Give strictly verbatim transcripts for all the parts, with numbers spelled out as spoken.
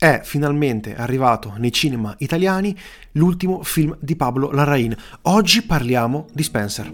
È finalmente arrivato nei cinema italiani l'ultimo film di Pablo Larraín. Oggi parliamo di Spencer.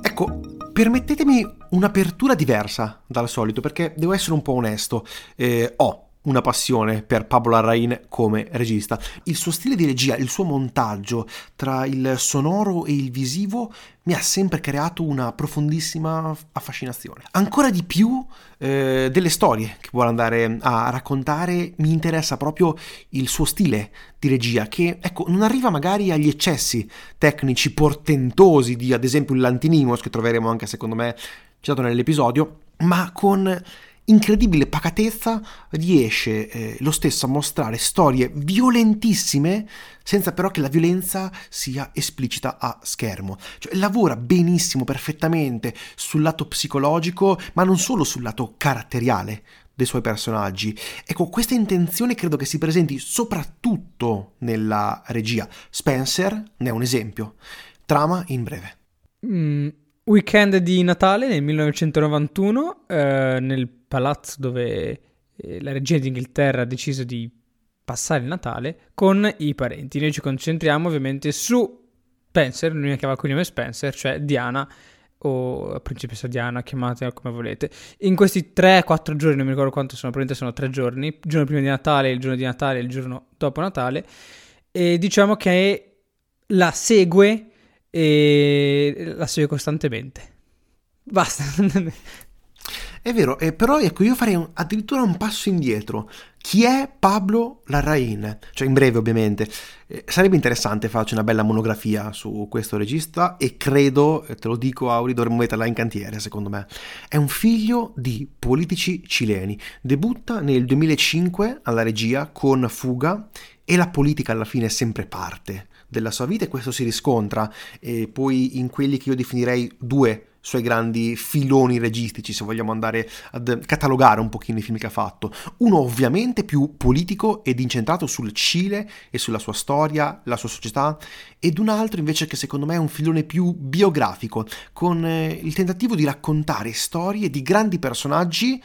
Ecco, permettetemi un'apertura diversa dal solito, perché devo essere un po' onesto. Eh, ho una passione per Pablo Larraín come regista. Il suo stile di regia, il suo montaggio tra il sonoro e il visivo mi ha sempre creato una profondissima affascinazione. Ancora di più eh, delle storie che vuole andare a raccontare mi interessa proprio il suo stile di regia, che ecco non arriva magari agli eccessi tecnici portentosi di ad esempio il Lanthimos, che troveremo anche secondo me citato nell'episodio, ma con incredibile pacatezza riesce eh, lo stesso a mostrare storie violentissime senza però che la violenza sia esplicita a schermo. Cioè, lavora benissimo, perfettamente sul lato psicologico, ma non solo sul lato caratteriale dei suoi personaggi. Ecco, questa intenzione credo che si presenti soprattutto nella regia. Spencer ne è un esempio. Trama in breve. Mm. Weekend di Natale nel millenovecentonovantuno, eh, nel palazzo dove eh, la regina d'Inghilterra ha deciso di passare il Natale con i parenti. Noi ci concentriamo ovviamente su Spencer, l'unica che aveva il cognome Spencer, cioè Diana o principessa Diana, chiamatela come volete. In questi tre quattro giorni, non mi ricordo quanto sono, probabilmente sono tre giorni, il giorno prima di Natale, il giorno di Natale, il giorno dopo Natale, e diciamo che la segue e la segue costantemente. Basta. È vero, eh, però ecco, io farei un, addirittura un passo indietro. Chi è Pablo Larraín? Cioè, in breve ovviamente. Eh, sarebbe interessante farci una bella monografia su questo regista e credo, te lo dico Auri, dovremmo metterla in cantiere secondo me. È un figlio di politici cileni. Debutta nel duemilacinque alla regia con Fuga, e la politica alla fine è sempre parte della sua vita e questo si riscontra e poi in quelli che io definirei due suoi grandi filoni registici, se vogliamo andare ad catalogare un pochino i film che ha fatto. Uno ovviamente più politico ed incentrato sul Cile e sulla sua storia, la sua società, ed un altro invece che secondo me è un filone più biografico, con il tentativo di raccontare storie di grandi personaggi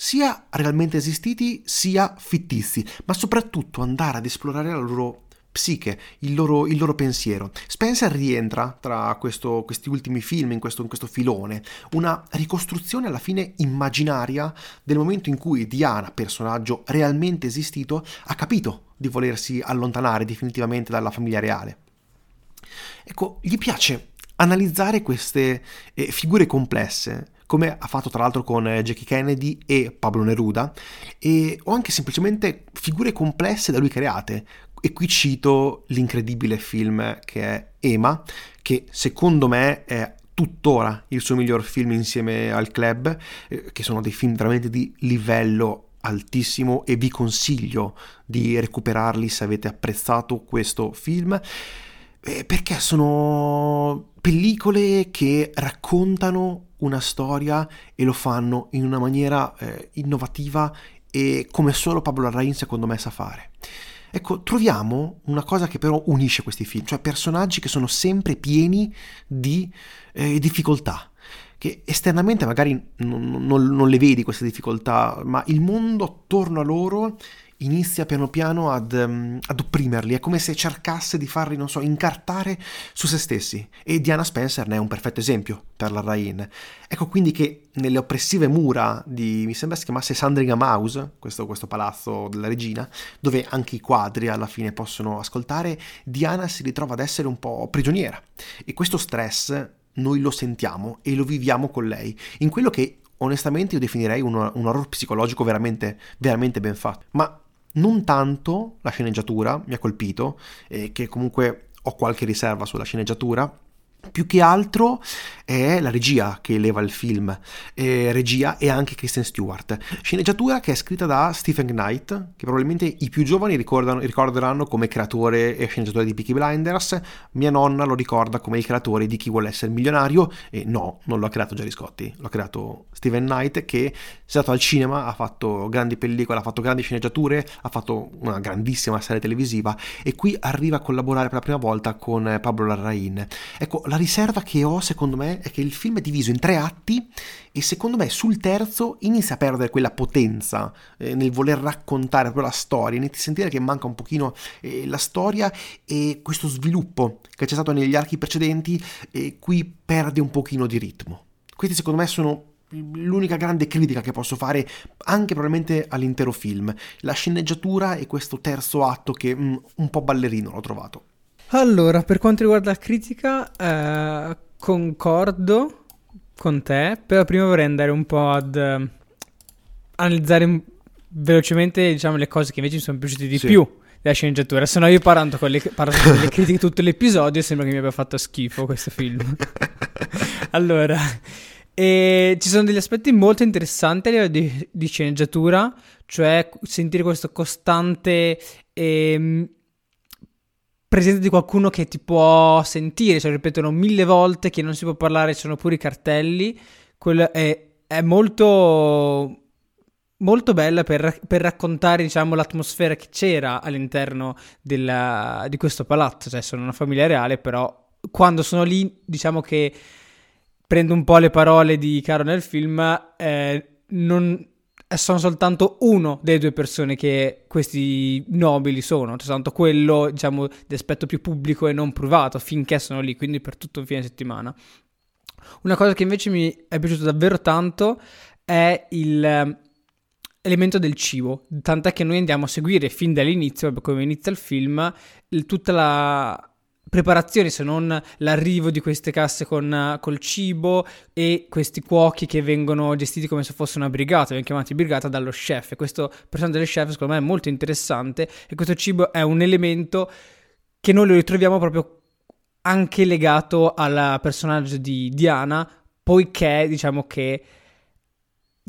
sia realmente esistiti sia fittizi, ma soprattutto andare ad esplorare la loro psiche, il loro, il loro pensiero. Spencer rientra tra questo, questi ultimi film, in questo, in questo filone, una ricostruzione alla fine immaginaria del momento in cui Diana, personaggio realmente esistito, ha capito di volersi allontanare definitivamente dalla famiglia reale. Ecco, gli piace analizzare queste eh, figure complesse, come ha fatto tra l'altro con Jackie Kennedy e Pablo Neruda, e, o anche semplicemente figure complesse da lui create. E qui cito l'incredibile film che è Ema, che secondo me è tuttora il suo miglior film insieme al Club, eh, che sono dei film veramente di livello altissimo e vi consiglio di recuperarli se avete apprezzato questo film, eh, perché sono pellicole che raccontano una storia e lo fanno in una maniera eh, innovativa e come solo Pablo Larraín secondo me sa fare. Ecco, troviamo una cosa che però unisce questi film, cioè personaggi che sono sempre pieni di eh, difficoltà, che esternamente magari non, non, non le vedi queste difficoltà, ma il mondo attorno a loro inizia piano piano ad, um, ad opprimerli, è come se cercasse di farli, non so, incartare su se stessi, e Diana Spencer ne è un perfetto esempio per Larraín. Ecco quindi che nelle oppressive mura di, mi sembra si chiamasse Sandringham House, questo, questo palazzo della regina, dove anche i quadri alla fine possono ascoltare, Diana si ritrova ad essere un po' prigioniera, e questo stress noi lo sentiamo e lo viviamo con lei, in quello che onestamente io definirei un, un horror psicologico veramente, veramente ben fatto. Ma non tanto la sceneggiatura mi ha colpito, eh, che comunque ho qualche riserva sulla sceneggiatura, più che altro è la regia che eleva il film, eh, regia e anche Kristen Stewart, sceneggiatura che è scritta da Stephen Knight, che probabilmente i più giovani ricordano, ricorderanno come creatore e sceneggiatore di Peaky Blinders, mia nonna lo ricorda come il creatore di Chi vuole essere milionario, e no, non lo ha creato Jerry Scotti, l'ha creato Stephen Knight, che è stato al cinema, ha fatto grandi pellicole, ha fatto grandi sceneggiature, ha fatto una grandissima serie televisiva, e qui arriva a collaborare per la prima volta con Pablo Larraín. Ecco, la riserva che ho secondo me è che il film è diviso in tre atti e secondo me sul terzo inizia a perdere quella potenza eh, nel voler raccontare proprio la storia, inizia a sentire che manca un pochino eh, la storia e questo sviluppo che c'è stato negli archi precedenti, eh, qui perde un pochino di ritmo. Questi secondo me sono l'unica grande critica che posso fare anche probabilmente all'intero film, la sceneggiatura e questo terzo atto che mm, un po' ballerino l'ho trovato. Allora, per quanto riguarda la critica, eh, concordo con te, però prima vorrei andare un po' ad eh, analizzare velocemente, diciamo, le cose che invece mi sono piaciute di sì. più della sceneggiatura, se no io parlando con le, parlo con le critiche tutto l'episodio sembra che mi abbia fatto schifo questo film. Allora, e ci sono degli aspetti molto interessanti a livello di, di sceneggiatura, cioè sentire questo costante... Ehm, presenza di qualcuno che ti può sentire, cioè ripetono mille volte che non si può parlare, ci sono pure i cartelli. Quello è, è molto molto bella per, per raccontare, diciamo, l'atmosfera che c'era all'interno della, di questo palazzo. Cioè sono una famiglia reale, però quando sono lì, diciamo che prendo un po' le parole di Caro nel film, eh, non... sono soltanto uno delle due persone che questi nobili sono, cioè soltanto quello, diciamo, di aspetto più pubblico e non privato, finché sono lì, quindi per tutto un fine settimana. Una cosa che invece mi è piaciuta davvero tanto è il elemento del cibo, tant'è che noi andiamo a seguire fin dall'inizio, come inizia il film, il, tutta la preparazione, se non l'arrivo di queste casse con col cibo e questi cuochi che vengono gestiti come se fosse una brigata, vengono chiamati brigata dallo chef, e questo personaggio del chef secondo me è molto interessante, e questo cibo è un elemento che noi lo ritroviamo proprio anche legato al personaggio di Diana, poiché diciamo che,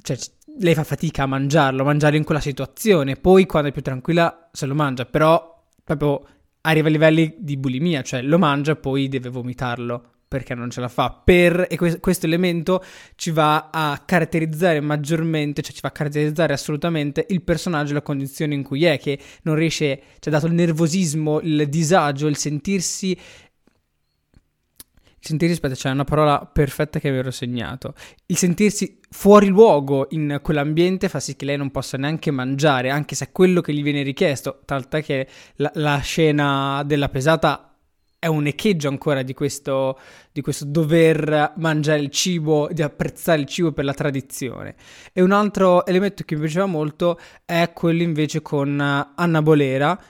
cioè, lei fa fatica a mangiarlo, mangiarlo in quella situazione, poi quando è più tranquilla se lo mangia, però proprio arriva a livelli di bulimia, cioè lo mangia poi deve vomitarlo perché non ce la fa. Per, e que- questo elemento ci va a caratterizzare maggiormente, cioè ci va a caratterizzare assolutamente il personaggio e la condizione in cui è, che non riesce, cioè dato il nervosismo, il disagio, il sentirsi... Il sentirsi, aspetta, c'è una parola perfetta che avevo segnato. Il sentirsi fuori luogo in quell'ambiente fa sì che lei non possa neanche mangiare, anche se è quello che gli viene richiesto. Tant'è che la, la scena della pesata è un echeggio ancora di questo, di questo dover mangiare il cibo, di apprezzare il cibo per la tradizione. E un altro elemento che mi piaceva molto è quello invece con Anna Bolera.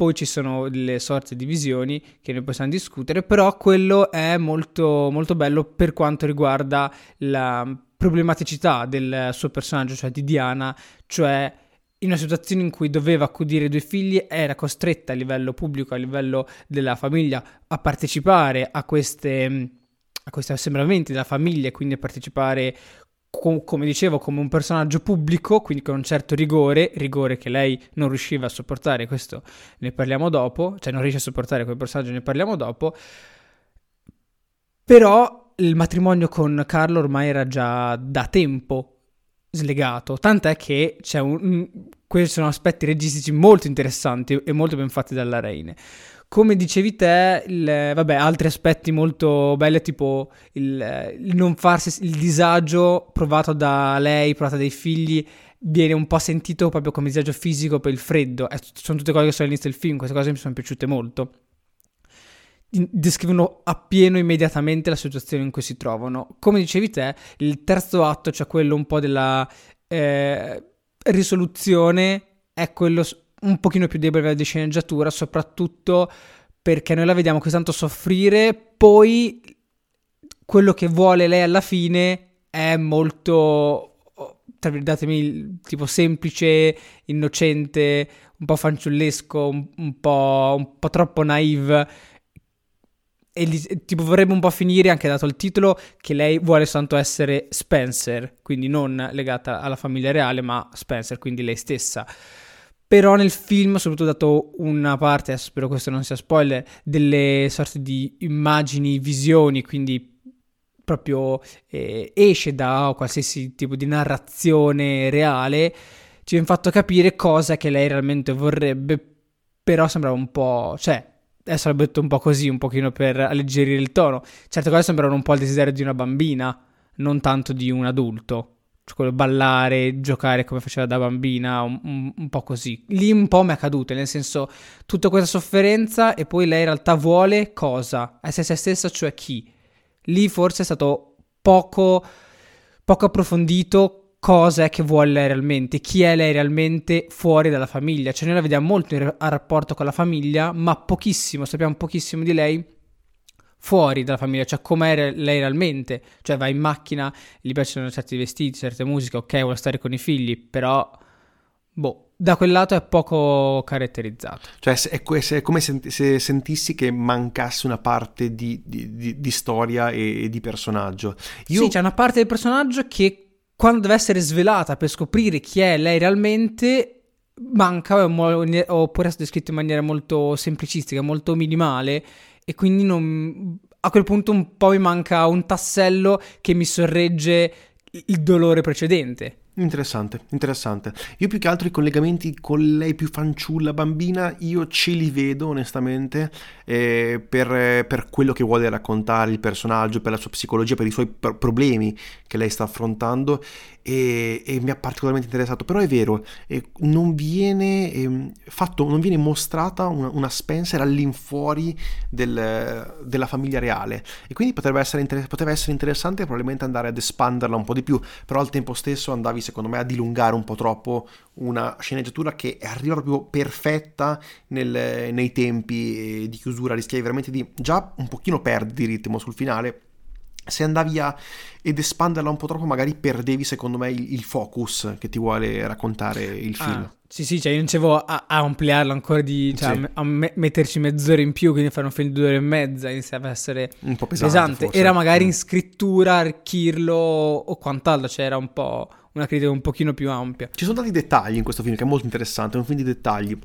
Poi ci sono delle sorte di visioni che noi possiamo discutere, però quello è molto, molto bello per quanto riguarda la problematicità del suo personaggio, cioè di Diana, cioè in una situazione in cui doveva accudire i due figli, era costretta a livello pubblico, a livello della famiglia, a partecipare a, queste, a questi assembramenti della famiglia, quindi a partecipare, com- come dicevo, come un personaggio pubblico, quindi con un certo rigore, rigore che lei non riusciva a sopportare, questo ne parliamo dopo, cioè non riesce a sopportare quel personaggio, ne parliamo dopo, però il matrimonio con Carlo ormai era già da tempo slegato, tant'è che c'è un... questi sono aspetti registici molto interessanti e molto ben fatti dalla Reine. Come dicevi te, il, vabbè, altri aspetti molto belli, tipo il, il non farsi, il disagio provato da lei, provato dai figli, viene un po' sentito proprio come disagio fisico per il freddo. Eh, sono tutte cose che sono all'inizio del film, queste cose mi sono piaciute molto. Descrivono appieno immediatamente la situazione in cui si trovano. Come dicevi te, il terzo atto, cioè quello un po' della eh, risoluzione, è quello... un pochino più debole di sceneggiatura, soprattutto perché noi la vediamo così tanto soffrire, poi quello che vuole lei alla fine è molto, tra datemi, tipo semplice, innocente, un po' fanciullesco, un, un po' un po' troppo naive, e li, tipo vorrebbe un po' finire, anche dato il titolo, che lei vuole soltanto essere Spencer, quindi non legata alla famiglia reale, ma Spencer, quindi lei stessa. Però nel film, soprattutto dato una parte, spero questo non sia spoiler, delle sorte di immagini, visioni, quindi proprio eh, esce da qualsiasi tipo di narrazione reale, ci viene fatto capire cosa che lei realmente vorrebbe, però sembrava un po', cioè, adesso l'ho detto un po' così, un pochino per alleggerire il tono, certe cose sembrano un po' il desiderio di una bambina, non tanto di un adulto. Quello ballare, giocare come faceva da bambina, un, un, un po' così. Lì un po' mi è caduto, nel senso, tutta questa sofferenza e poi lei in realtà vuole cosa? Essere se stessa, cioè chi? Lì forse è stato poco, poco approfondito cosa è che vuole lei realmente, chi è lei realmente fuori dalla famiglia. Cioè noi la vediamo molto in rapporto con la famiglia, ma pochissimo, sappiamo pochissimo di lei fuori dalla famiglia, cioè com'è lei realmente, cioè va in macchina, gli piacciono certi vestiti, certe musiche, ok, vuole stare con i figli, però boh, da quel lato è poco caratterizzato. Cioè è, è come se sentissi che mancasse una parte di, di, di, di storia e, e di personaggio. Io... Sì, c'è una parte del personaggio che quando deve essere svelata per scoprire chi è lei realmente manca, oppure è stato descritto in maniera molto semplicistica, molto minimale, e quindi non, a quel punto un po' mi manca un tassello che mi sorregge il dolore precedente. Interessante, interessante. Io più che altro i collegamenti con lei più fanciulla, bambina, io ce li vedo onestamente eh, per, per quello che vuole raccontare il personaggio, per la sua psicologia, per i suoi per- problemi che lei sta affrontando, e, e mi ha particolarmente interessato. Però è vero, eh, non viene eh, fatto, non viene mostrata una, una Spencer all'infuori del, della famiglia reale, e quindi potrebbe essere, inter- potrebbe essere interessante probabilmente andare ad espanderla un po' di più, però al tempo stesso andavi secondo me a dilungare un po' troppo una sceneggiatura che arriva proprio perfetta nel, nei tempi di chiusura. Rischiai veramente di già un pochino perdi ritmo sul finale, se andavi a ed espanderla un po' troppo magari perdevi secondo me il, il focus che ti vuole raccontare il film. Ah, sì sì, cioè io non c'avevo a, a ampliarla ancora di, cioè, sì. a, a me- metterci mezz'ora in più, quindi fare un film di due ore e mezza iniziava a essere un po' pesante, pesante. Era magari mm. in scrittura, arricchirlo o quant'altro, cioè era un po' una critica un pochino più ampia. Ci sono tanti dettagli in questo film che è molto interessante, è un film di dettagli.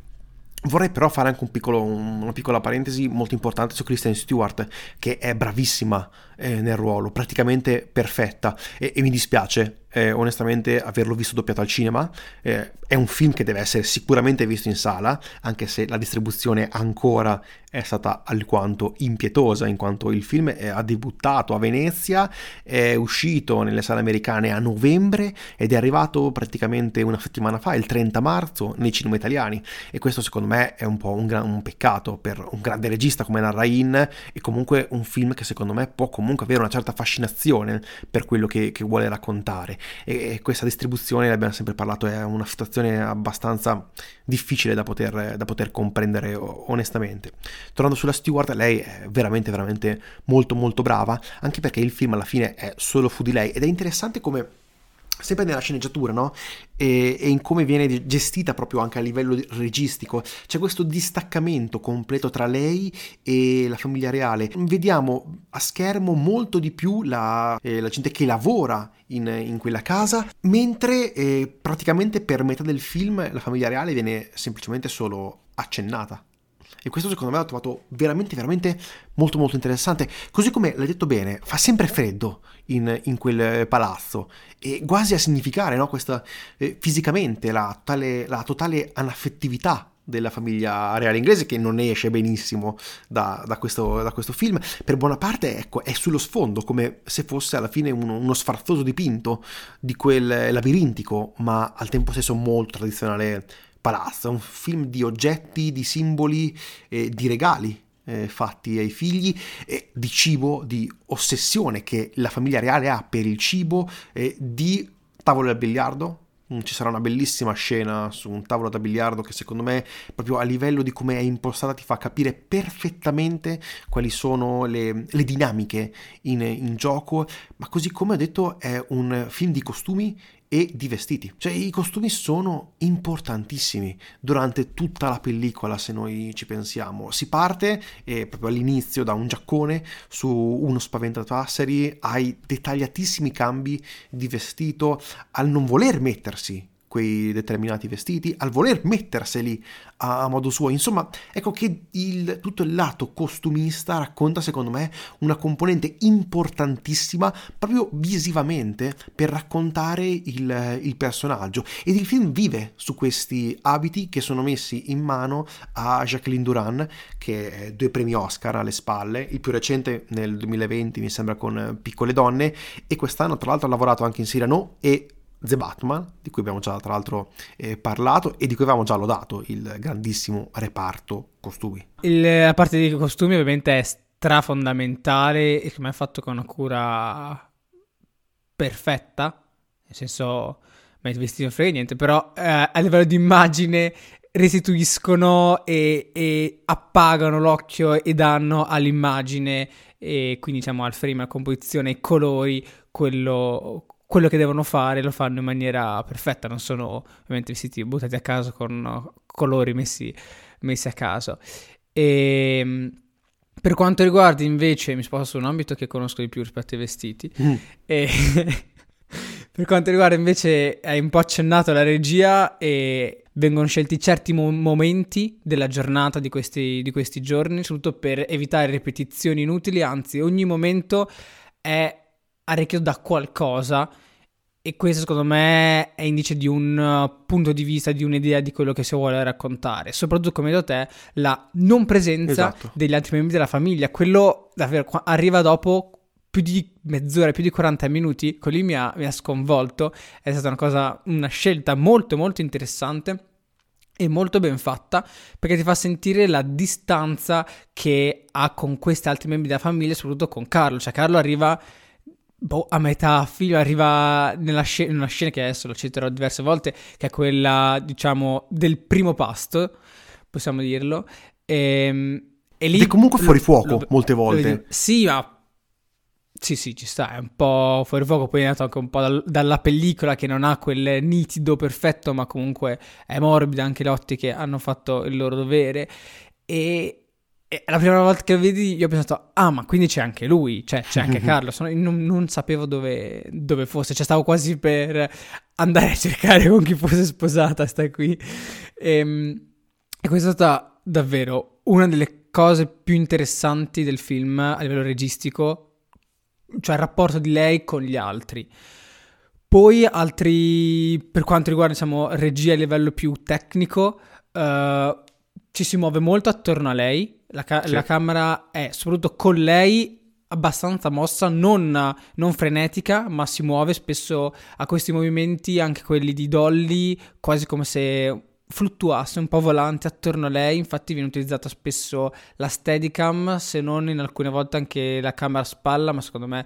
Vorrei però fare anche un piccolo, una piccola parentesi molto importante su Kristen Stewart, che è bravissima eh, nel ruolo, praticamente perfetta, e, e mi dispiace eh, onestamente averlo visto doppiato al cinema. Eh, è un film che deve essere sicuramente visto in sala, anche se la distribuzione ancora è stata alquanto impietosa, in quanto il film è, ha debuttato a Venezia, è uscito nelle sale americane a novembre ed è arrivato praticamente una settimana fa, il trenta marzo, nei cinema italiani, e questo secondo me è un po' un, gran, un peccato per un grande regista come Larraín, e comunque un film che secondo me può comunque avere una certa fascinazione per quello che, che vuole raccontare, e, e questa distribuzione, ne abbiamo sempre parlato, è una situazione abbastanza difficile da poter, da poter comprendere onestamente. Tornando sulla Stewart, lei è veramente veramente molto molto brava, anche perché il film alla fine è solo fu di lei, ed è interessante come sempre nella sceneggiatura, no? E, e in come viene gestita proprio anche a livello registico, c'è questo distaccamento completo tra lei e la famiglia reale. Vediamo a schermo molto di più la, eh, la gente che lavora in, in quella casa, mentre eh, praticamente per metà del film la famiglia reale viene semplicemente solo accennata. E questo secondo me l'ho trovato veramente veramente molto molto interessante. Così come l'hai detto bene, fa sempre freddo in, in quel palazzo, e quasi a significare, no, questa eh, fisicamente la totale, la totale anaffettività della famiglia reale inglese, che non ne esce benissimo da, da, questo, da questo film. Per buona parte, ecco, è sullo sfondo, come se fosse alla fine uno, uno sfarzoso dipinto di quel labirintico, ma al tempo stesso molto tradizionale palazzo. È un film di oggetti, di simboli, eh, di regali eh, fatti ai figli, eh, di cibo, di ossessione che la famiglia reale ha per il cibo, eh, di tavolo da biliardo. Ci sarà una bellissima scena su un tavolo da biliardo che secondo me, proprio a livello di come è impostata, ti fa capire perfettamente quali sono le, le dinamiche in, in gioco. Ma così come ho detto, è un film di costumi e di vestiti. Cioè i costumi sono importantissimi durante tutta la pellicola, se noi ci pensiamo. Si parte eh, proprio all'inizio da un giaccone su uno spaventapasseri, ai dettagliatissimi cambi di vestito, al non voler mettersi quei determinati vestiti, al voler metterseli a, a modo suo. Insomma, ecco che il, tutto il lato costumista racconta, secondo me, una componente importantissima proprio visivamente per raccontare il, il personaggio. Ed il film vive su questi abiti che sono messi in mano a Jacqueline Duran, che è due premi Oscar alle spalle, il più recente nel duemilaventi, mi sembra, con Piccole Donne, e quest'anno tra l'altro ha lavorato anche in Sirano e The Batman, di cui abbiamo già tra l'altro eh, parlato e di cui avevamo già lodato il grandissimo reparto costumi. Il, la parte dei costumi ovviamente è strafondamentale e come è fatto con una cura perfetta, nel senso, ma il vestito non frega niente, però eh, a livello di immagine restituiscono e, e appagano l'occhio e danno all'immagine e quindi diciamo al frame, alla composizione, ai colori, quello... quello che devono fare lo fanno in maniera perfetta, non sono ovviamente vestiti buttati a caso con colori messi, messi a caso. E per quanto riguarda invece, mi sposto su un ambito che conosco di più rispetto ai vestiti, mm. e per quanto riguarda invece hai un po' accennato la regia e vengono scelti certi mo- momenti della giornata di questi, di questi giorni, soprattutto per evitare ripetizioni inutili, anzi ogni momento è arricchito da qualcosa e questo secondo me è indice di un punto di vista, di un'idea di quello che si vuole raccontare, soprattutto come detto te la non presenza, esatto, degli altri membri della famiglia. Quello davvero arriva dopo più di mezz'ora, più di quaranta minuti, quelli mi ha, mi ha sconvolto. È stata una cosa, una scelta molto molto interessante e molto ben fatta, perché ti fa sentire la distanza che ha con questi altri membri della famiglia, soprattutto con Carlo. Cioè Carlo arriva Boh, a metà film, arriva nella scena, in una scena che adesso lo citerò diverse volte, che è quella, diciamo, del primo pasto, possiamo dirlo. E, e lì è comunque fuori fuoco, lo, molte volte. Lo, sì, ma... Sì, sì, ci sta, è un po' fuori fuoco, poi è nato anche un po' dal, dalla pellicola che non ha quel nitido perfetto, ma comunque è morbida, anche le ottiche hanno fatto il loro dovere. E... E la prima volta che lo vedi io ho pensato, ah, ma quindi c'è anche lui, cioè c'è anche Carlo. Sono, non, non sapevo dove, dove fosse, cioè stavo quasi per andare a cercare con chi fosse sposata sta qui. E, e questa è stata davvero una delle cose più interessanti del film a livello registico, cioè il rapporto di lei con gli altri. Poi altri, per quanto riguarda diciamo regia a livello più tecnico, uh, ci si muove molto attorno a lei. La, ca- sì. la camera è soprattutto con lei abbastanza mossa, non, non frenetica, ma si muove spesso a questi movimenti, anche quelli di Dolly, quasi come se fluttuasse un po' volante attorno a lei. Infatti viene utilizzata spesso la steadicam, se non in alcune volte anche la camera a spalla, ma secondo me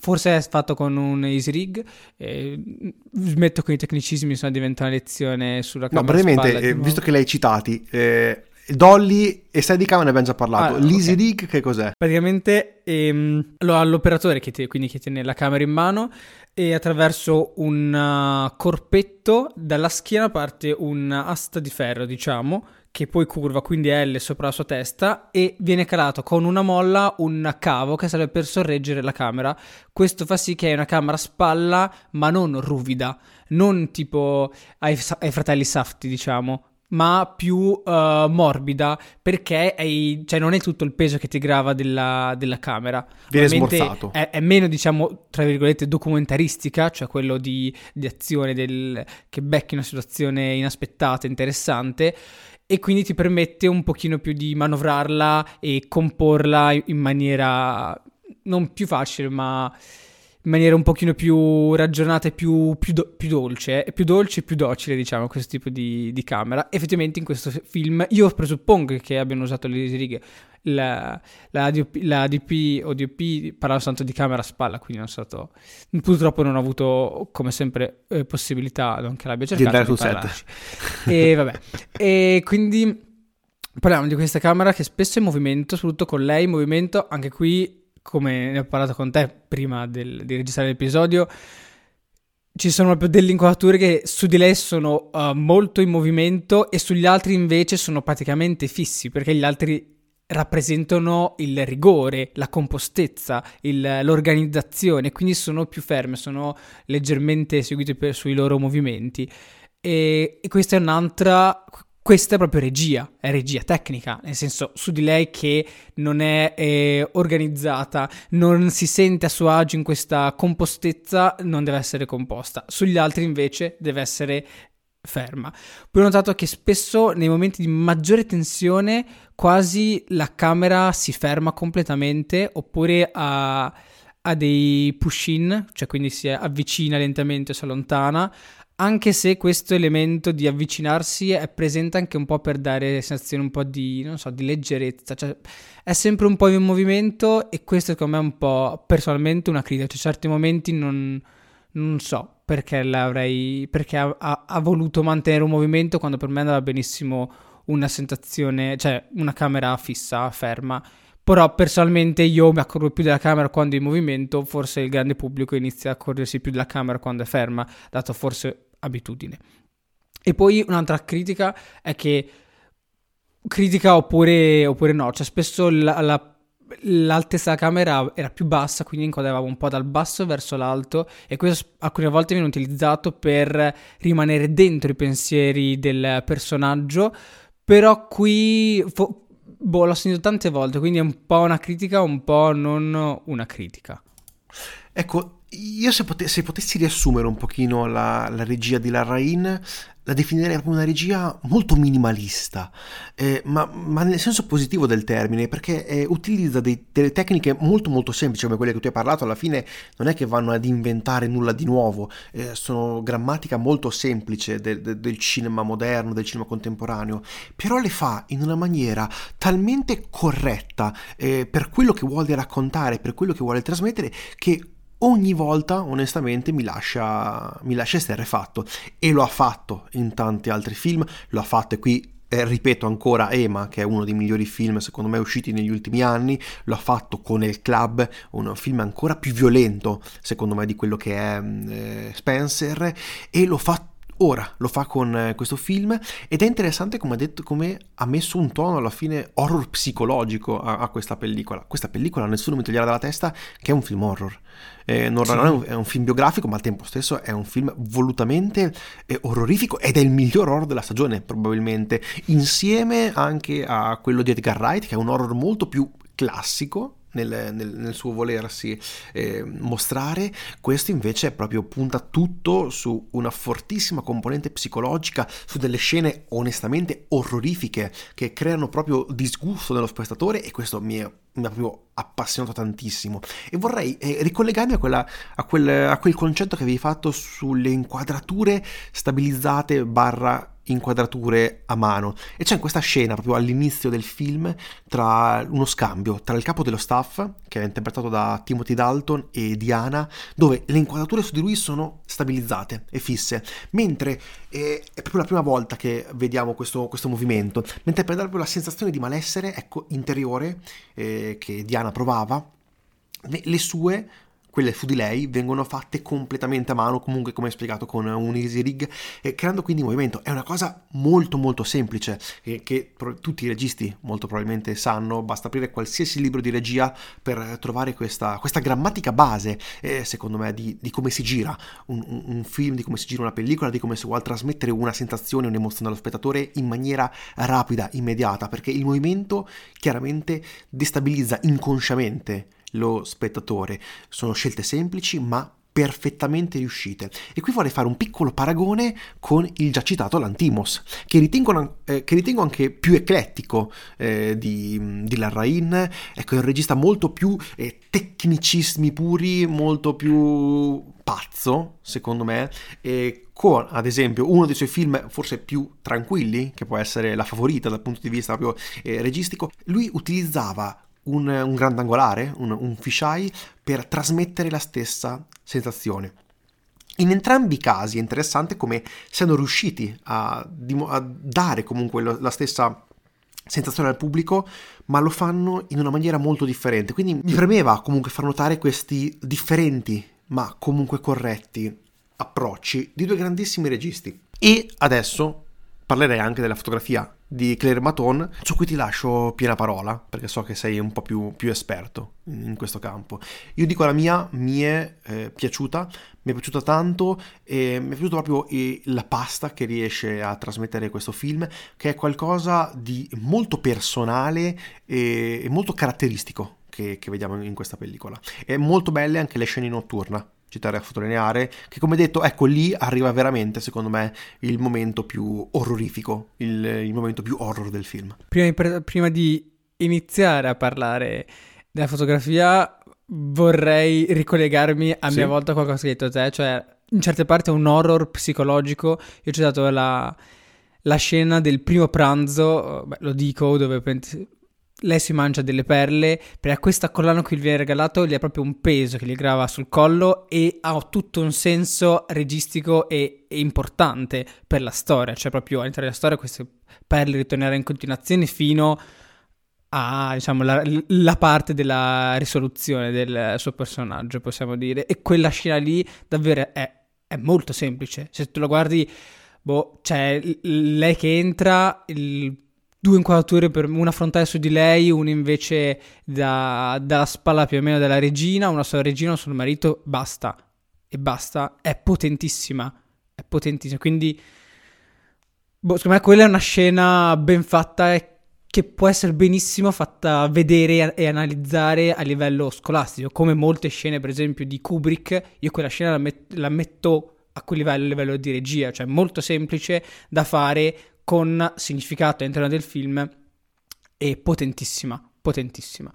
forse è fatto con un easy rig. Eh, smetto con i tecnicismi, sono diventata una lezione sulla camera no, a spalla. No, brevemente, eh, visto che l'hai citati... Eh... Dolly e Steadicam ne abbiamo già parlato. Ah, l'Easy okay. Rig che cos'è? Praticamente ehm, lo ha l'operatore che te, quindi che tiene la camera in mano e attraverso un uh, corpetto dalla schiena parte un'asta di ferro, diciamo, che poi curva, quindi è L sopra la sua testa, e viene calato con una molla un cavo che serve per sorreggere la camera. Questo fa sì che hai una camera a spalla ma non ruvida, non tipo ai, ai fratelli Safdie, diciamo, ma più uh, morbida, perché hai, cioè non è tutto il peso che ti grava della, della camera. Viene smorzato. È, è meno, diciamo, tra virgolette, documentaristica, cioè quello di, di azione del, che becchi una situazione inaspettata, interessante, e quindi ti permette un pochino più di manovrarla e comporla in maniera non più facile, ma in maniera un pochino più ragionata e più, più, do, più dolce, eh? più dolce e più docile, diciamo, questo tipo di, di camera. Effettivamente in questo film io presuppongo che abbiano usato le righe, la, la, D P, la D P o D P parlava soltanto di camera a spalla, quindi non è stato, purtroppo non ho avuto come sempre eh, possibilità, non che l'abbia cercato, di andare sul set. E vabbè, e quindi parliamo di questa camera che spesso è in movimento, soprattutto con lei in movimento, anche qui come ne ho parlato con te prima del, di registrare l'episodio, ci sono proprio delle inquadrature che su di lei sono uh, molto in movimento e sugli altri invece sono praticamente fissi, perché gli altri rappresentano il rigore, la compostezza, il, l'organizzazione, quindi sono più ferme, sono leggermente seguite per, sui loro movimenti. E, e questa è un'altra... Questa è proprio regia, è regia tecnica, nel senso su di lei che non è eh, organizzata, non si sente a suo agio in questa compostezza, non deve essere composta. Sugli altri invece deve essere ferma. Poi ho notato che spesso nei momenti di maggiore tensione quasi la camera si ferma completamente, oppure a, a dei push-in, cioè quindi si avvicina lentamente o si allontana, anche se questo elemento di avvicinarsi è presente anche un po' per dare sensazione un po' di, non so, di leggerezza, cioè è sempre un po' in movimento, e questo secondo me è un po' personalmente una critica, cioè certi momenti non, non so perché l'avrei perché ha, ha, ha voluto mantenere un movimento quando per me andava benissimo una sensazione, cioè una camera fissa, ferma. Però personalmente io mi accorgo più della camera quando è in movimento, forse il grande pubblico inizia a accorgersi più della camera quando è ferma, dato forse abitudine. E poi un'altra critica è che, critica oppure, oppure no, cioè spesso la, la, l'altezza della camera era più bassa, quindi inquadravamo un po' dal basso verso l'alto, e questo alcune volte viene utilizzato per rimanere dentro i pensieri del personaggio, però qui... Fo- Boh, l'ho sentito tante volte, quindi è un po' una critica, un po' non una critica. Ecco, io se, pote- se potessi riassumere un pochino la, la regia di Larraín, la definirei come una regia molto minimalista, eh, ma, ma nel senso positivo del termine, perché eh, utilizza dei, delle tecniche molto molto semplici come quelle che tu hai parlato. Alla fine non è che vanno ad inventare nulla di nuovo, eh, sono grammatica molto semplice del, del, del cinema moderno, del cinema contemporaneo, però le fa in una maniera talmente corretta eh, per quello che vuole raccontare, per quello che vuole trasmettere, che ogni volta onestamente mi lascia mi lascia esterrefatto. E lo ha fatto in tanti altri film, lo ha fatto e qui eh, ripeto ancora Ema, che è uno dei migliori film secondo me usciti negli ultimi anni, lo ha fatto con il Club, un film ancora più violento secondo me di quello che è eh, Spencer, e lo fa ora, lo fa con eh, questo film, ed è interessante come ha detto, come ha messo un tono alla fine horror psicologico a, a questa pellicola. Questa pellicola nessuno mi toglierà dalla testa che è un film horror. Eh, non, sì. non è, un, è un film biografico, ma al tempo stesso è un film volutamente eh, orrorifico, ed è il miglior horror della stagione probabilmente, insieme anche a quello di Edgar Wright, che è un horror molto più classico nel, nel, nel suo volersi eh, mostrare. Questo invece proprio punta tutto su una fortissima componente psicologica, su delle scene onestamente orrorifiche che creano proprio disgusto nello spettatore, e questo mi è mi ha proprio appassionato tantissimo. E vorrei eh, ricollegarmi a, quella, a, quel, a quel concetto che avevi fatto sulle inquadrature stabilizzate barra inquadrature a mano, e c'è in questa scena proprio all'inizio del film tra uno scambio tra il capo dello staff, che è interpretato da Timothy Dalton, e Diana, dove le inquadrature su di lui sono stabilizzate e fisse, mentre eh, è proprio la prima volta che vediamo questo, questo movimento, mentre per darvi la sensazione di malessere, ecco, interiore eh, che Diana provava, le sue, quelle su di lei, vengono fatte completamente a mano, comunque come spiegato con un easy rig, eh, creando quindi movimento. È una cosa molto molto semplice eh, che pro- tutti i registi molto probabilmente sanno, basta aprire qualsiasi libro di regia per trovare questa, questa grammatica base eh, secondo me di, di come si gira un, un, un film, di come si gira una pellicola, di come si vuole trasmettere una sensazione, un'emozione allo spettatore in maniera rapida, immediata, perché il movimento chiaramente destabilizza inconsciamente lo spettatore. Sono scelte semplici ma perfettamente riuscite. E qui vorrei fare un piccolo paragone con il già citato Lanthimos, che ritengo, eh, che ritengo anche più eclettico eh, di, di Larraín. Ecco, è un regista molto più eh, tecnicismi puri, molto più pazzo secondo me, eh, con ad esempio uno dei suoi film forse più tranquilli, che può essere La Favorita dal punto di vista proprio eh, registico. Lui utilizzava Un, un grandangolare, un, un fisheye, per trasmettere la stessa sensazione. In entrambi i casi è interessante come siano riusciti a, a dare comunque lo, la stessa sensazione al pubblico, ma lo fanno in una maniera molto differente. Quindi mi premeva comunque far notare questi differenti, ma comunque corretti approcci di due grandissimi registi. E adesso parlerei anche della fotografia di Claire Mathon, su cui ti lascio piena parola, perché so che sei un po' più, più esperto in questo campo. Io dico la mia, mi è eh, piaciuta, mi è piaciuta tanto, e mi è piaciuta proprio eh, la pasta che riesce a trasmettere questo film, che è qualcosa di molto personale e, e molto caratteristico che, che vediamo in questa pellicola. È molto belle anche le scene notturne, citare a sottolineare, che come detto, ecco lì arriva veramente, secondo me, il momento più orrorifico, il, il momento più horror del film. Prima, prima di iniziare a parlare della fotografia, vorrei ricollegarmi a sì. mia volta a qualcosa che hai detto te, cioè in certe parti è un horror psicologico. Io ho citato la, la scena del primo pranzo, beh, lo dico, dove pensi... lei si mangia delle perle, perché a questa collana che gli viene regalato gli è proprio un peso che gli grava sul collo e ha tutto un senso registico e, e importante per la storia, cioè proprio all'interno della storia queste perle ritorneranno in continuazione fino a, diciamo, la, la parte della risoluzione del suo personaggio, possiamo dire, e quella scena lì davvero è, è molto semplice, se tu la guardi, boh, c'è cioè, lei che entra, il due inquadrature, per una frontale su di lei, una invece da, dalla spalla più o meno della regina, una sulla regina, una sul marito, basta, e basta, è potentissima, è potentissima, quindi boh, secondo me quella è una scena ben fatta e che può essere benissimo fatta vedere e analizzare a livello scolastico, come molte scene per esempio di Kubrick. Io quella scena la, met- la metto a quel livello, a livello di regia, cioè molto semplice da fare, con significato all'interno del film, è potentissima, potentissima.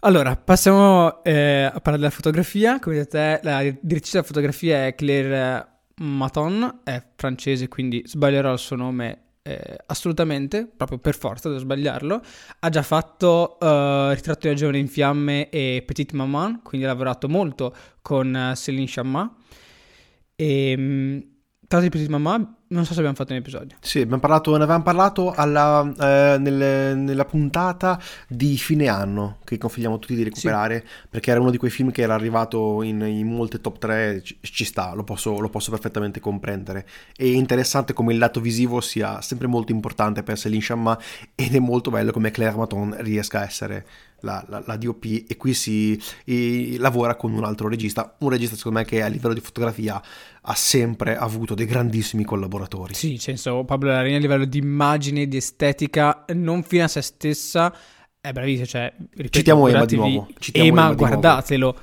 Allora, passiamo eh, a parlare della fotografia. Come vedete, la direttrice della fotografia è Claire Mathon, è francese, quindi sbaglierò il suo nome eh, assolutamente, proprio per forza, devo sbagliarlo. Ha già fatto eh, Ritratto della giovane in fiamme e Petite Maman, quindi ha lavorato molto con Céline Sciamma. E... di Petite Maman, non so se abbiamo fatto un episodio. Sì, abbiamo parlato, ne avevamo parlato alla, eh, nel, nella puntata di fine anno, che consigliamo tutti di recuperare, sì, perché era uno di quei film che era arrivato in, in molte top tre, ci, ci sta, lo posso, lo posso perfettamente comprendere. È interessante come il lato visivo sia sempre molto importante per Céline Sciamma, ed è molto bello come Claire Mathon riesca a essere la, la, la D O P, e qui si e, lavora con un altro regista, un regista secondo me che a livello di fotografia ha sempre avuto dei grandissimi collaboratori. Sì, nel senso, Pablo Larraín a livello di immagine, di estetica, non fino a se stessa, è bravissimo, cioè, ripeto, citiamo Ema di nuovo. Citiamo Ema, Ema di guardatelo. Nuovo.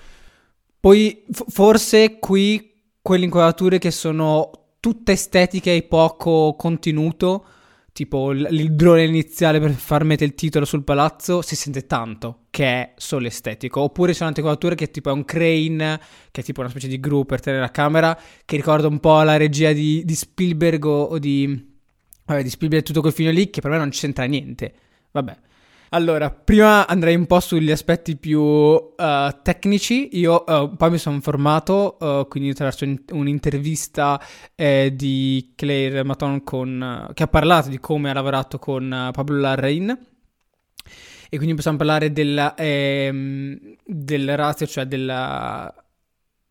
Poi f- forse qui quelle inquadrature che sono tutte estetiche e poco contenuto, tipo il drone iniziale per far mettere il titolo sul palazzo, si sente tanto che è solo estetico. Oppure sono altre quadrature che tipo è un crane, che è tipo una specie di gru per tenere la camera, che ricorda un po' la regia di, di Spielberg o di... Vabbè, di Spielberg, tutto quel film lì, che per me non c'entra niente. Vabbè. Allora, prima andrei un po' sugli aspetti più uh, tecnici. Io uh, poi mi sono informato, uh, quindi attraverso un, un'intervista eh, di Claire Mathon con, uh, che ha parlato di come ha lavorato con uh, Pablo Larraín, e quindi possiamo parlare della, eh, del ratio, cioè della,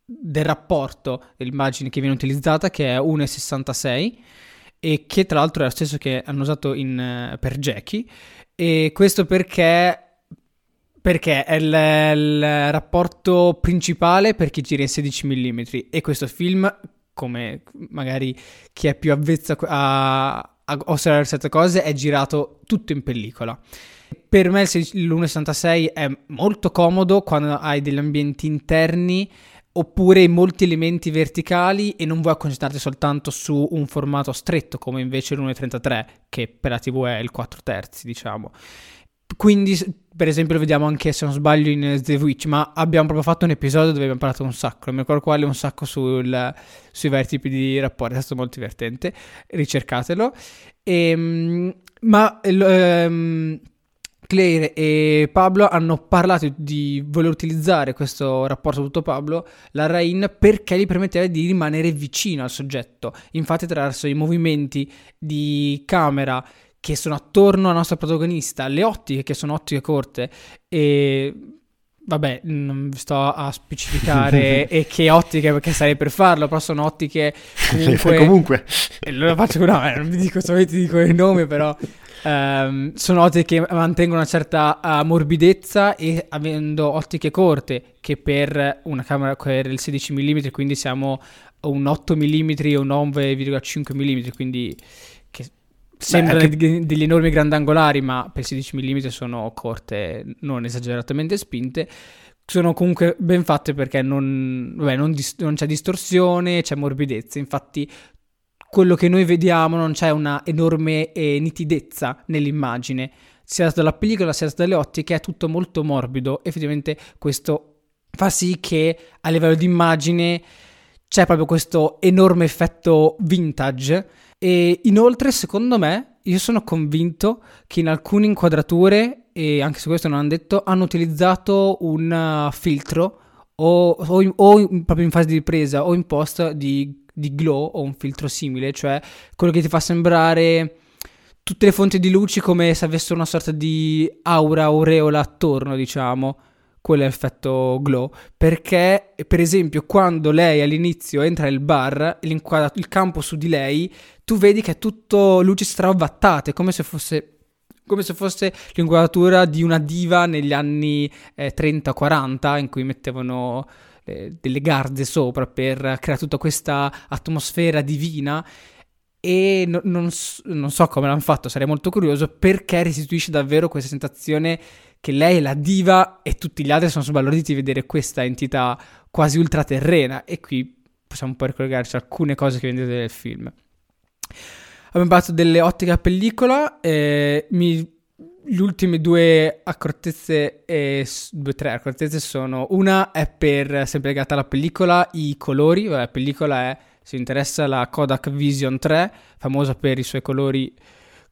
del rapporto dell'immagine che viene utilizzata, che è uno virgola sessantasei, e che tra l'altro è lo stesso che hanno usato in, uh, per Jackie. E questo perché, perché è il, il rapporto principale per chi gira in sedici millimetri, e questo film, come magari chi è più avvezzo a, a osservare certe cose, è girato tutto in pellicola. Per me l'uno virgola sessantasei è molto comodo quando hai degli ambienti interni, oppure molti elementi verticali e non vuoi concentrarti soltanto su un formato stretto, come invece l'uno virgola trentatré, che per la tivù è il quattro terzi, diciamo. Quindi, per esempio, lo vediamo anche, se non sbaglio, in The Witch, ma abbiamo proprio fatto un episodio dove abbiamo parlato un sacco, non mi ricordo quale, un sacco sul, sui vari tipi di rapporti, è stato molto divertente, ricercatelo. E, ma... Ehm, Claire e Pablo hanno parlato di voler utilizzare questo rapporto tutto Pablo Larraín perché gli permetteva di rimanere vicino al soggetto. Infatti, attraverso i movimenti di camera che sono attorno alla nostra protagonista, le ottiche che sono ottiche corte e Vabbè, non sto a specificare e che ottiche, perché sarei per farlo, però sono ottiche comunque... comunque. E allora faccio, no, eh, non vi dico, solamente dico il nome, però... Um, sono ottiche che mantengono una certa uh, morbidezza, e avendo ottiche corte, che per una camera che era il sedici millimetri, quindi siamo un otto millimetri o nove virgola cinque millimetri, quindi che sembrano anche... degli, degli enormi grandangolari, ma per sedici millimetri sono corte non esageratamente spinte. Sono comunque ben fatte perché non, vabbè, non, dis- non c'è distorsione, c'è morbidezza, infatti quello che noi vediamo non c'è una enorme eh, nitidezza nell'immagine, sia dalla pellicola sia dalle ottiche, è tutto molto morbido. Effettivamente questo fa sì che a livello di immagine c'è proprio questo enorme effetto vintage. E inoltre, secondo me, io sono convinto che in alcune inquadrature, e anche su questo non hanno detto, hanno utilizzato un filtro o, o, in, o in, proprio in fase di ripresa o in post di di glow o un filtro simile, cioè quello che ti fa sembrare tutte le fonti di luci come se avessero una sorta di aura, aureola attorno, diciamo. Quello è l'effetto glow, perché per esempio quando lei all'inizio entra nel bar, il campo su di lei, tu vedi che è tutto luci stravattate, come se fosse come se fosse l'inquadratura di una diva negli anni eh, trenta quaranta, in cui mettevano delle garze sopra per creare tutta questa atmosfera divina. E no, non, non so come l'hanno fatto, sarei molto curioso, perché restituisce davvero questa sensazione che lei è la diva e tutti gli altri sono sbalorditi di vedere questa entità quasi ultraterrena. E qui possiamo un po' ricollegarci a alcune cose che vedete nel film. Abbiamo parlato delle ottiche a pellicola, eh, mi... le ultime due accortezze, e due tre accortezze sono: una è per, sempre legata alla pellicola, i colori. La pellicola è, se interessa, la Kodak Vision tre, famosa per i suoi colori,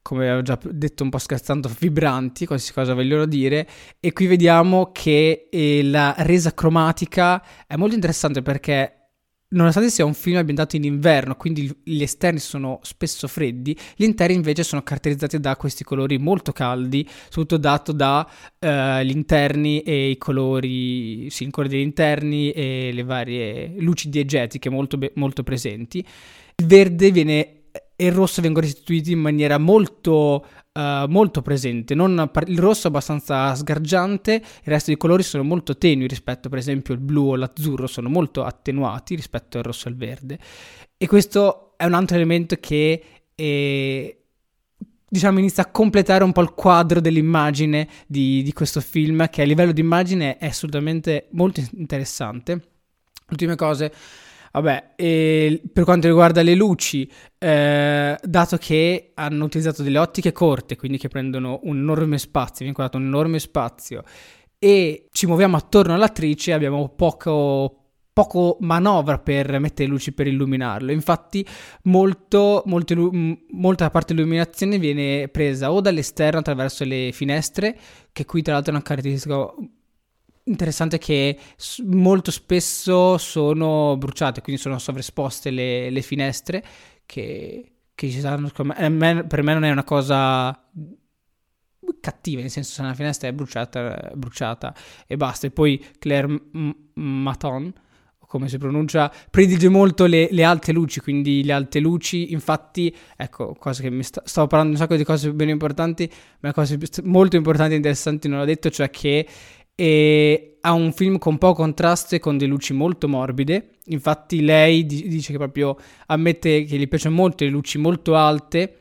come ho già detto un po' scherzando, vibranti, qualsiasi cosa vogliono dire. E qui vediamo che eh, la resa cromatica è molto interessante, perché nonostante sia un film ambientato in inverno, quindi gli esterni sono spesso freddi, gli interni invece sono caratterizzati da questi colori molto caldi, soprattutto dato da eh, gli interni e i colori, sì, il colore degli interni e le varie luci diegetiche molto, molto presenti. Il verde viene, e il rosso vengono restituiti in maniera molto eh, molto presente. Non, il rosso è abbastanza sgargiante, il resto dei colori sono molto tenui rispetto, per esempio, il blu o l'azzurro, sono molto attenuati rispetto al rosso e al verde. E questo è un altro elemento che eh, diciamo inizia a completare un po' il quadro dell'immagine di, di questo film, che a livello di immagine è assolutamente molto interessante. Ultime cose. Vabbè, e per quanto riguarda le luci, eh, dato che hanno utilizzato delle ottiche corte, quindi che prendono un enorme spazio, viene inquadrato un enorme spazio, e ci muoviamo attorno all'attrice, abbiamo poco, poco manovra per mettere luci, per illuminarlo. Infatti molto, molto, molta parte dell'illuminazione viene presa o dall'esterno attraverso le finestre, che qui tra l'altro è una caratteristica interessante, che molto spesso sono bruciate, quindi sono sovraesposte le, le finestre, che, che ci saranno. Per me non è una cosa cattiva, nel senso, se una finestra è bruciata, è bruciata e basta. E poi Claire Mathon, come si pronuncia, predilige molto le, le alte luci, quindi le alte luci, infatti, ecco, cosa che mi sta, stavo parlando un sacco di cose ben importanti, ma cose molto importanti e interessanti non l'ho detto, cioè che e ha un film con poco contrasto e con delle luci molto morbide. Infatti lei d- dice che proprio ammette che gli piacciono molto le luci molto alte,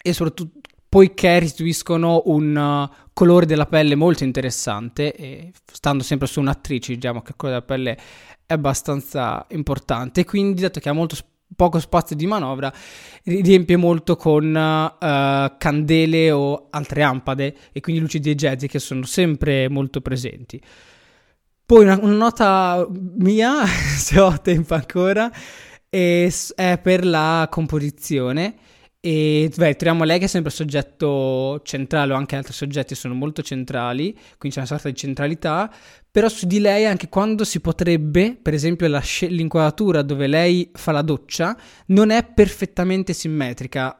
e soprattutto poiché restituiscono un uh, colore della pelle molto interessante, e stando sempre su un'attrice, diciamo che il colore della pelle è abbastanza importante. Quindi, dato che ha molto sp- poco spazio di manovra, riempie molto con uh, candele o altre lampade, e quindi luci diegetiche sono sempre molto presenti. Poi una, una nota mia, se ho tempo ancora, è, è per la composizione. E beh, troviamo lei che è sempre soggetto centrale, o anche altri soggetti sono molto centrali, quindi c'è una sorta di centralità, però su di lei, anche quando si potrebbe, per esempio la sc- l'inquadratura dove lei fa la doccia non è perfettamente simmetrica,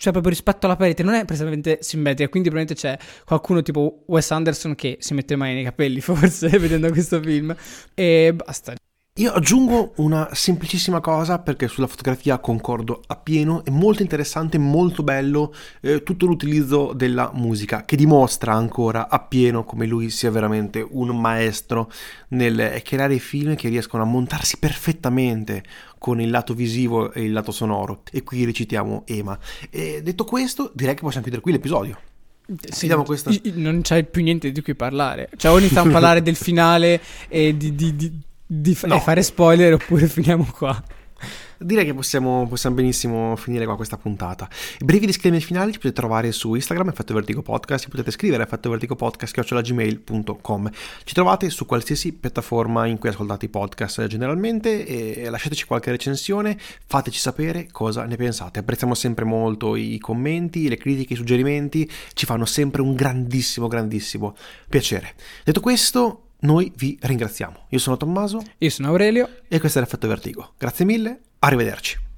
cioè proprio rispetto alla parete, non è precisamente simmetrica, quindi probabilmente c'è qualcuno tipo Wes Anderson che si mette mai nei capelli forse vedendo questo film, e basta. Io aggiungo una semplicissima cosa perché sulla fotografia concordo appieno, è molto interessante, molto bello eh, tutto l'utilizzo della musica che dimostra ancora appieno come lui sia veramente un maestro nel creare film che riescono a montarsi perfettamente con il lato visivo e il lato sonoro, e qui recitiamo Ema. E detto questo direi che possiamo chiudere qui l'episodio. Sì, questa... non c'è più niente di cui parlare, cioè ogni tanto parlare del finale e di... di, di... Di f- no. fare spoiler oppure finiamo qua. Direi che possiamo, possiamo benissimo finire qua questa puntata. Brevi disclaimer finali: ci potete trovare su Instagram, Effetto Vertigo Podcast, ci potete scrivere effettovertigopodcast chiocciola gmail punto com. Ci trovate su qualsiasi piattaforma in cui ascoltate i podcast generalmente, e lasciateci qualche recensione, fateci sapere cosa ne pensate. Apprezziamo sempre molto i commenti, le critiche, i suggerimenti, ci fanno sempre un grandissimo, grandissimo piacere. Detto questo, noi vi ringraziamo. Io sono Tommaso. Io sono Aurelio. E questo è l'Effetto Vertigo. Grazie mille, arrivederci.